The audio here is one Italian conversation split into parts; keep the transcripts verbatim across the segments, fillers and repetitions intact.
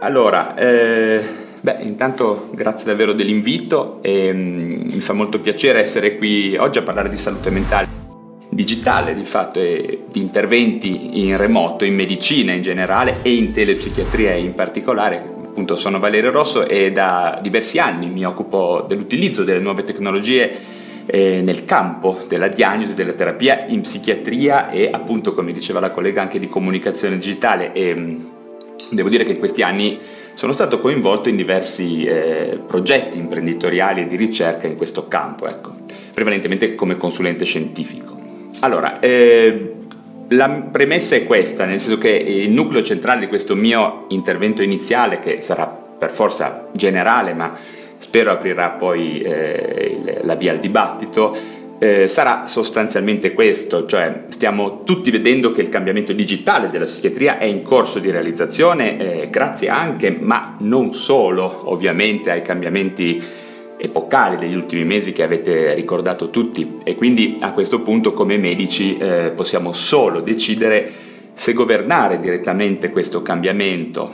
Allora, eh... Beh, intanto grazie davvero dell'invito e um, mi fa molto piacere essere qui oggi a parlare di salute mentale digitale, di fatto, e di interventi in remoto, in medicina in generale e in telepsichiatria in particolare. Appunto, sono Valerio Rosso e da diversi anni mi occupo dell'utilizzo delle nuove tecnologie eh, nel campo della diagnosi, della terapia in psichiatria e, appunto, come diceva la collega, anche di comunicazione digitale. E um, devo dire che in questi anni sono stato coinvolto in diversi eh, progetti imprenditoriali e di ricerca in questo campo, ecco, prevalentemente come consulente scientifico. Allora, eh, la premessa è questa, nel senso che il nucleo centrale di questo mio intervento iniziale, che sarà per forza generale, ma spero aprirà poi eh, la via al dibattito, Eh, sarà sostanzialmente questo, cioè stiamo tutti vedendo che il cambiamento digitale della psichiatria è in corso di realizzazione, eh, grazie anche, ma non solo, ovviamente, ai cambiamenti epocali degli ultimi mesi che avete ricordato tutti, e quindi a questo punto come medici eh, possiamo solo decidere se governare direttamente questo cambiamento,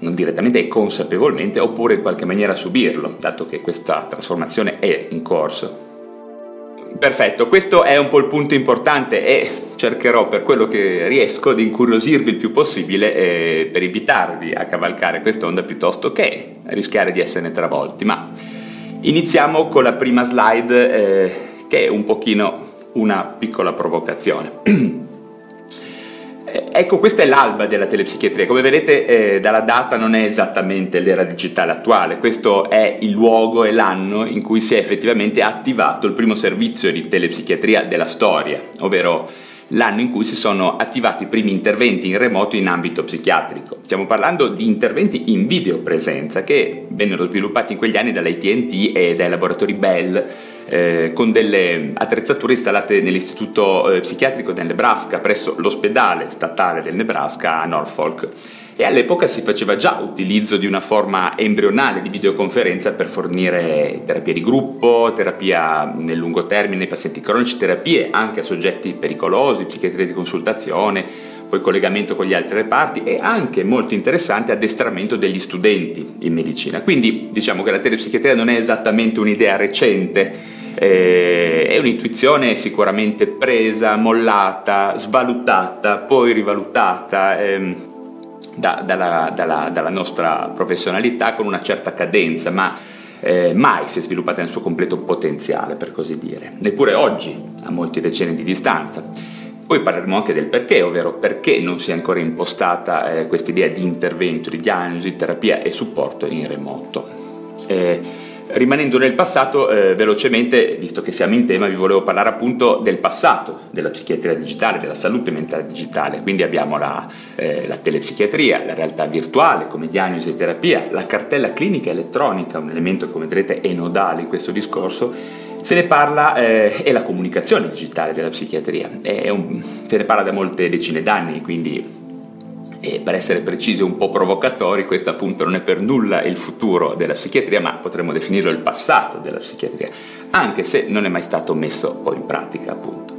non direttamente e consapevolmente, oppure in qualche maniera subirlo, dato che questa trasformazione è in corso. Perfetto, questo è un po' il punto importante e cercherò per quello che riesco di incuriosirvi il più possibile eh, per invitarvi a cavalcare quest'onda piuttosto che rischiare di esserne travolti. Ma iniziamo con la prima slide eh, che è un pochino una piccola provocazione. Ecco, questa è l'alba della telepsichiatria. Come vedete eh, dalla data non è esattamente l'era digitale attuale, questo è il luogo e l'anno in cui si è effettivamente attivato il primo servizio di telepsichiatria della storia, ovvero l'anno in cui si sono attivati i primi interventi in remoto in ambito psichiatrico. Stiamo parlando di interventi in videopresenza che vennero sviluppati in quegli anni dall'A T and T e dai laboratori Bell, Eh, con delle attrezzature installate nell'istituto eh, psichiatrico del Nebraska, presso l'ospedale statale del Nebraska a Norfolk, e all'epoca si faceva già utilizzo di una forma embrionale di videoconferenza per fornire terapie di gruppo, terapia nel lungo termine ai pazienti cronici, terapie anche a soggetti pericolosi, psichiatria di consultazione, poi collegamento con gli altri reparti e anche, molto interessante, addestramento degli studenti in medicina. Quindi diciamo che la telepsichiatria non è esattamente un'idea recente, Eh, è un'intuizione sicuramente presa, mollata, svalutata, poi rivalutata ehm, da, dalla, dalla, dalla nostra professionalità con una certa cadenza, ma eh, mai si è sviluppata nel suo completo potenziale, per così dire, neppure oggi, a molti decenni di distanza. Poi parleremo anche del perché, ovvero perché non si è ancora impostata eh, questa idea di intervento, di diagnosi, terapia e supporto in remoto. Eh, Rimanendo nel passato, eh, velocemente, visto che siamo in tema, vi volevo parlare appunto del passato della psichiatria digitale, della salute mentale digitale. Quindi abbiamo la, eh, la telepsichiatria, la realtà virtuale come diagnosi e terapia, la cartella clinica elettronica, un elemento, come vedrete, è nodale in questo discorso. Se ne parla, eh, è la comunicazione digitale della psichiatria, è un, se ne parla da molte decine d'anni, quindi... E per essere precisi, un po' provocatori, questo appunto non è per nulla il futuro della psichiatria, ma potremmo definirlo il passato della psichiatria, anche se non è mai stato messo poi in pratica, appunto.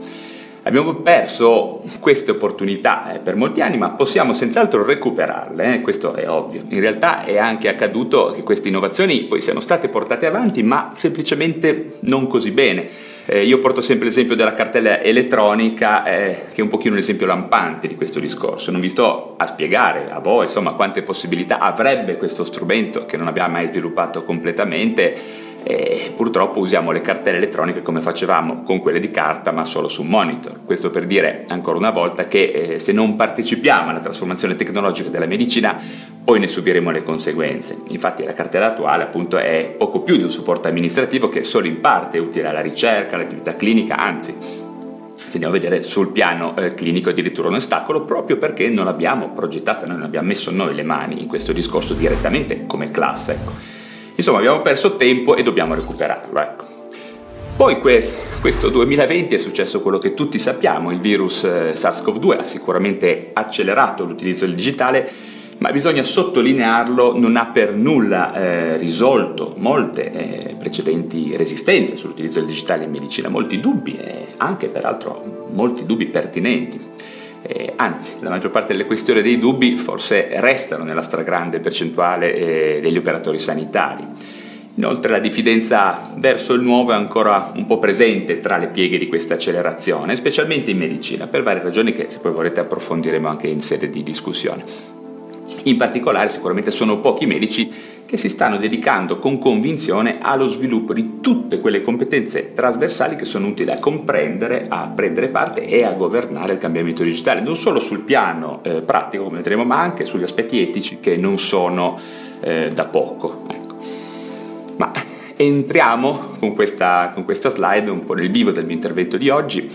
Abbiamo perso queste opportunità eh, per molti anni, ma possiamo senz'altro recuperarle, eh, questo è ovvio. In realtà è anche accaduto che queste innovazioni poi siano state portate avanti, ma semplicemente non così bene. Eh, io porto sempre l'esempio della cartella elettronica, eh, che è un pochino un esempio lampante di questo discorso. Non vi sto a spiegare a voi, insomma, quante possibilità avrebbe questo strumento che non abbiamo mai sviluppato completamente. Eh, purtroppo usiamo le cartelle elettroniche come facevamo con quelle di carta, ma solo su monitor. Questo per dire ancora una volta che eh, se non partecipiamo alla trasformazione tecnologica della medicina, poi ne subiremo le conseguenze. Infatti la cartella attuale, appunto, è poco più di un supporto amministrativo che solo in parte è utile alla ricerca, all'attività clinica, anzi se andiamo a vedere sul piano eh, clinico è addirittura un ostacolo, proprio perché non abbiamo progettato, non abbiamo messo noi le mani in questo discorso direttamente come classe, ecco. Insomma, abbiamo perso tempo e dobbiamo recuperarlo, ecco. Poi questo duemilaventi è successo quello che tutti sappiamo, il virus eh, SARS-CoV due ha sicuramente accelerato l'utilizzo del digitale, ma bisogna sottolinearlo, non ha per nulla eh, risolto molte eh, precedenti resistenze sull'utilizzo del digitale in medicina, molti dubbi e eh, anche peraltro molti dubbi pertinenti. Eh, anzi, la maggior parte delle questioni dei dubbi forse restano nella stragrande percentuale eh, degli operatori sanitari. Inoltre la diffidenza verso il nuovo è ancora un po' presente tra le pieghe di questa accelerazione, specialmente in medicina, per varie ragioni che se poi volete approfondiremo anche in sede di discussione. In particolare sicuramente sono pochi medici che si stanno dedicando con convinzione allo sviluppo di tutte quelle competenze trasversali che sono utili a comprendere, a prendere parte e a governare il cambiamento digitale, non solo sul piano eh, pratico, come vedremo, ma anche sugli aspetti etici che non sono eh, da poco. Ecco. Ma entriamo con questa, con questa slide un po' nel vivo del mio intervento di oggi.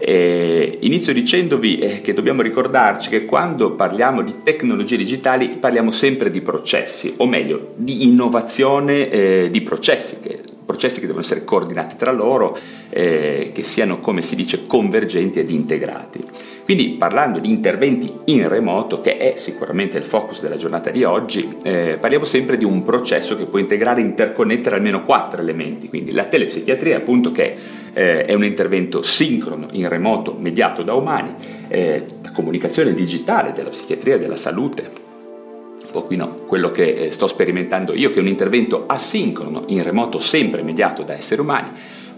Eh, inizio dicendovi eh, che dobbiamo ricordarci che quando parliamo di tecnologie digitali parliamo sempre di processi, o meglio di innovazione eh, di processi che, processi che devono essere coordinati tra loro, eh, che siano, come si dice, convergenti ed integrati. Quindi, parlando di interventi in remoto, che è sicuramente il focus della giornata di oggi, eh, parliamo sempre di un processo che può integrare e interconnettere almeno quattro elementi. Quindi la telepsichiatria, appunto, che Eh, è un intervento sincrono in remoto mediato da umani, eh, la comunicazione digitale della psichiatria e della salute, un pochino quello che eh, sto sperimentando io, che è un intervento asincrono in remoto sempre mediato da esseri umani.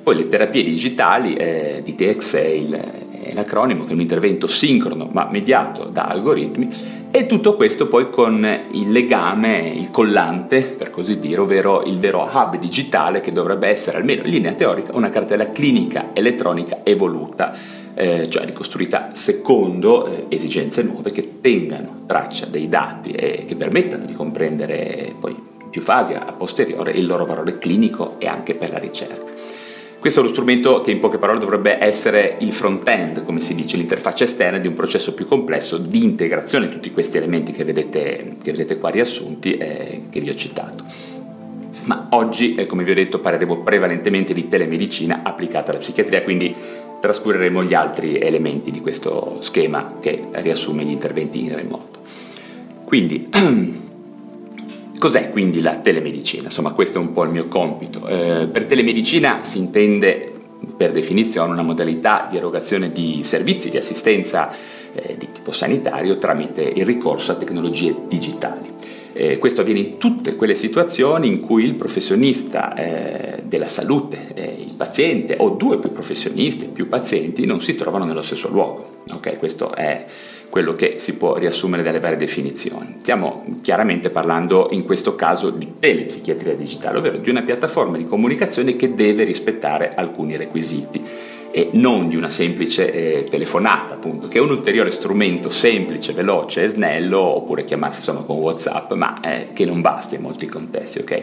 Poi le terapie digitali, eh, D T X è, il, è l'acronimo, che è un intervento sincrono ma mediato da algoritmi, e tutto questo poi con il legame, il collante, per così dire, ovvero il vero hub digitale, che dovrebbe essere, almeno in linea teorica, una cartella clinica elettronica evoluta, eh, cioè ricostruita secondo eh, esigenze nuove, che tengano traccia dei dati e che permettano di comprendere poi in più fasi a posteriore il loro valore clinico e anche per la ricerca. Questo è lo strumento che in poche parole dovrebbe essere il front-end, come si dice, l'interfaccia esterna di un processo più complesso di integrazione di tutti questi elementi che vedete, che vedete qua riassunti e che vi ho citato. Ma oggi, eh, come vi ho detto, parleremo prevalentemente di telemedicina applicata alla psichiatria, quindi trascureremo gli altri elementi di questo schema che riassume gli interventi in remoto. Quindi... Cos'è quindi la telemedicina? Insomma, questo è un po' il mio compito. Eh, per telemedicina si intende, per definizione, una modalità di erogazione di servizi di assistenza eh, di tipo sanitario tramite il ricorso a tecnologie digitali. Eh, questo avviene in tutte quelle situazioni in cui il professionista eh, della salute, eh, il paziente o due o più professionisti, più pazienti, non si trovano nello stesso luogo. Ok, questo è quello che si può riassumere dalle varie definizioni. Stiamo chiaramente parlando in questo caso di telepsichiatria digitale, ovvero di una piattaforma di comunicazione che deve rispettare alcuni requisiti e non di una semplice eh, telefonata, appunto, che è un ulteriore strumento semplice, veloce e snello, oppure chiamarsi insomma con WhatsApp, ma eh, che non basta in molti contesti, ok?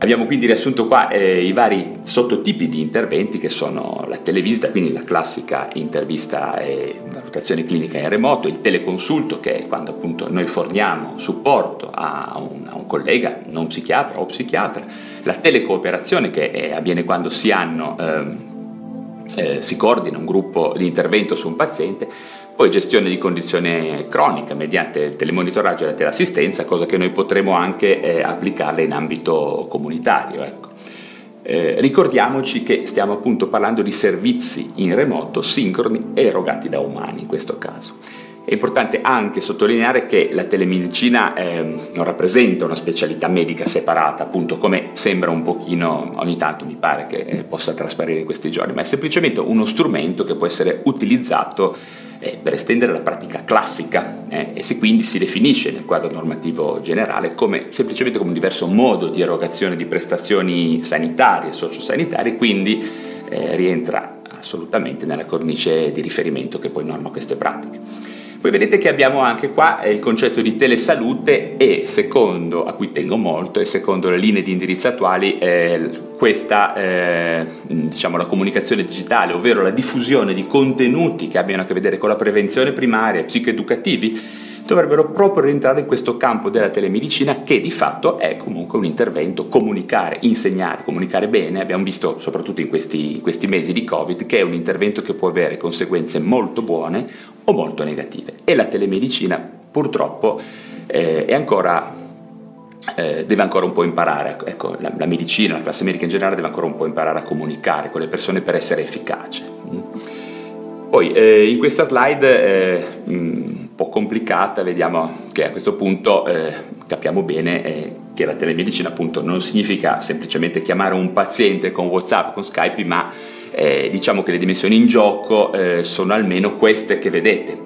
Abbiamo quindi riassunto qua eh, i vari sottotipi di interventi, che sono la televisita, quindi la classica intervista e valutazione clinica in remoto, il teleconsulto, che è quando appunto noi forniamo supporto a un, a un collega non psichiatra o psichiatra, la telecooperazione, che eh, avviene quando si hanno, eh, eh, si coordina un gruppo di intervento su un paziente. Poi gestione di condizione cronica mediante il telemonitoraggio e la teleassistenza, cosa che noi potremo anche eh, applicarle in ambito comunitario. Ecco. Eh, ricordiamoci che stiamo appunto parlando di servizi in remoto, sincroni e erogati da umani in questo caso. È importante anche sottolineare che la telemedicina eh, non rappresenta una specialità medica separata, appunto, come sembra un pochino, ogni tanto mi pare che eh, possa trasparire in questi giorni, ma è semplicemente uno strumento che può essere utilizzato eh, per estendere la pratica classica eh, e se quindi si definisce nel quadro normativo generale come semplicemente come un diverso modo di erogazione di prestazioni sanitarie e sociosanitarie, quindi eh, rientra assolutamente nella cornice di riferimento che poi norma queste pratiche. Poi vedete che abbiamo anche qua il concetto di telesalute e, secondo, a cui tengo molto, e secondo le linee di indirizzo attuali, eh, questa eh, diciamo la comunicazione digitale, ovvero la diffusione di contenuti che abbiano a che vedere con la prevenzione primaria, psicoeducativi, dovrebbero proprio rientrare in questo campo della telemedicina, che di fatto è comunque un intervento, comunicare, insegnare, comunicare bene. Abbiamo visto soprattutto in questi, in questi mesi di Covid che è un intervento che può avere conseguenze molto buone o molto negative, e la telemedicina purtroppo eh, è ancora, eh, deve ancora un po' imparare, ecco, la, la medicina, la classe medica in generale deve ancora un po' imparare a comunicare con le persone per essere efficace. Poi eh, in questa slide eh, mh, po' complicata, vediamo che a questo punto eh, capiamo bene eh, che la telemedicina appunto non significa semplicemente chiamare un paziente con WhatsApp, con Skype, ma eh, diciamo che le dimensioni in gioco eh, sono almeno queste che vedete,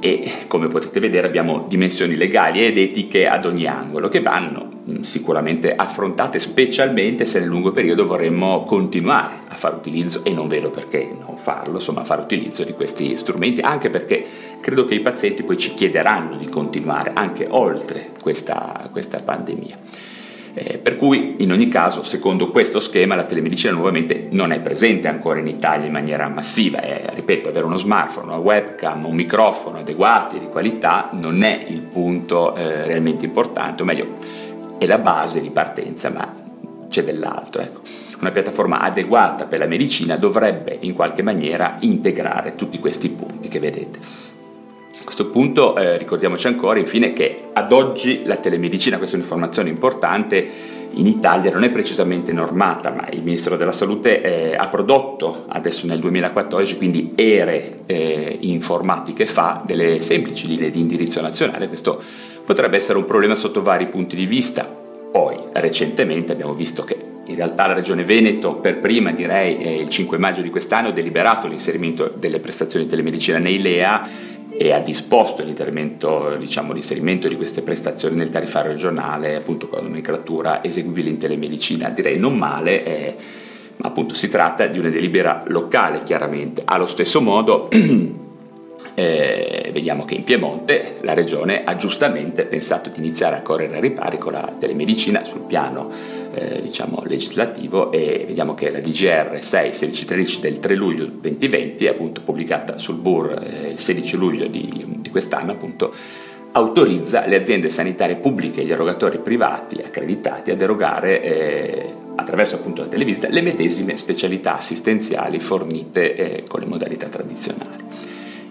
e come potete vedere abbiamo dimensioni legali ed etiche ad ogni angolo, che vanno mh, sicuramente affrontate, specialmente se nel lungo periodo vorremmo continuare a fare utilizzo, e non vedo perché non farlo, insomma, a fare utilizzo di questi strumenti, anche perché credo che i pazienti poi ci chiederanno di continuare anche oltre questa, questa pandemia. Eh, per cui, in ogni caso, secondo questo schema, la telemedicina nuovamente non è presente ancora in Italia in maniera massiva. Eh, ripeto, avere uno smartphone, una webcam, un microfono adeguati, di qualità, non è il punto eh, realmente importante, o meglio, è la base di partenza, ma c'è dell'altro, ecco. Una piattaforma adeguata per la medicina dovrebbe in qualche maniera integrare tutti questi punti che vedete. A questo punto eh, ricordiamoci ancora infine che ad oggi la telemedicina, questa è un'informazione importante, in Italia non è precisamente normata, ma il Ministero della Salute eh, ha prodotto adesso nel duemilaquattordici, quindi ere eh, informatiche fa, delle semplici linee di indirizzo nazionale. Questo potrebbe essere un problema sotto vari punti di vista. Poi recentemente abbiamo visto che in realtà la Regione Veneto per prima, direi eh, il cinque maggio di quest'anno, ha deliberato l'inserimento delle prestazioni di telemedicina nei L E A e ha disposto l'intervento, diciamo, l'inserimento di queste prestazioni nel tariffario regionale, appunto con la nomenclatura eseguibile in telemedicina. Direi non male, eh, ma appunto si tratta di una delibera locale, chiaramente. Allo stesso modo eh, vediamo che in Piemonte la regione ha giustamente pensato di iniziare a correre ai ripari con la telemedicina sul piano eh, diciamo legislativo, e vediamo che la D G R sei sedici tredici del tre luglio duemilaventi, appunto pubblicata sul B U R eh, il sedici luglio di, di quest'anno, appunto autorizza le aziende sanitarie pubbliche e gli erogatori privati accreditati ad erogare eh, attraverso appunto la televisita le medesime specialità assistenziali fornite eh, con le modalità tradizionali.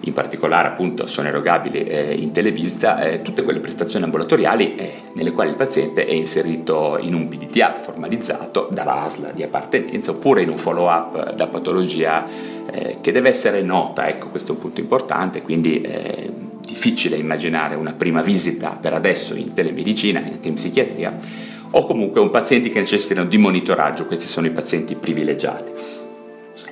In particolare, appunto, sono erogabili eh, in televisita eh, tutte quelle prestazioni ambulatoriali eh, nelle quali il paziente è inserito in un P D T A formalizzato dalla A S L di appartenenza, oppure in un follow-up da patologia eh, che deve essere nota. Ecco, questo è un punto importante, quindi è difficile immaginare una prima visita per adesso in telemedicina, anche in psichiatria, o comunque un paziente che necessitano di monitoraggio. Questi sono i pazienti privilegiati.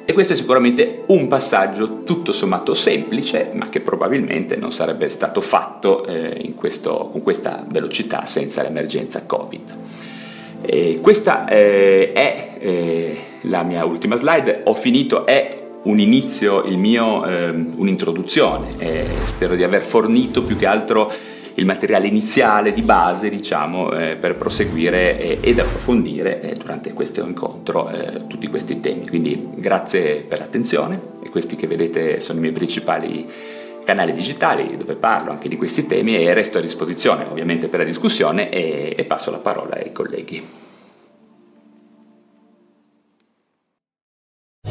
E questo è sicuramente un passaggio tutto sommato semplice, ma che probabilmente non sarebbe stato fatto eh, in questo, con questa velocità senza l'emergenza Covid. E questa eh, è eh, la mia ultima slide. Ho finito, è un inizio, il mio, eh, un'introduzione. Eh, spero di aver fornito più che altro il materiale iniziale di base, diciamo, eh, per proseguire eh, ed approfondire eh, durante questo incontro eh, tutti questi temi. Quindi grazie per l'attenzione, e questi che vedete sono i miei principali canali digitali dove parlo anche di questi temi, e resto a disposizione ovviamente per la discussione, e, e passo la parola ai colleghi.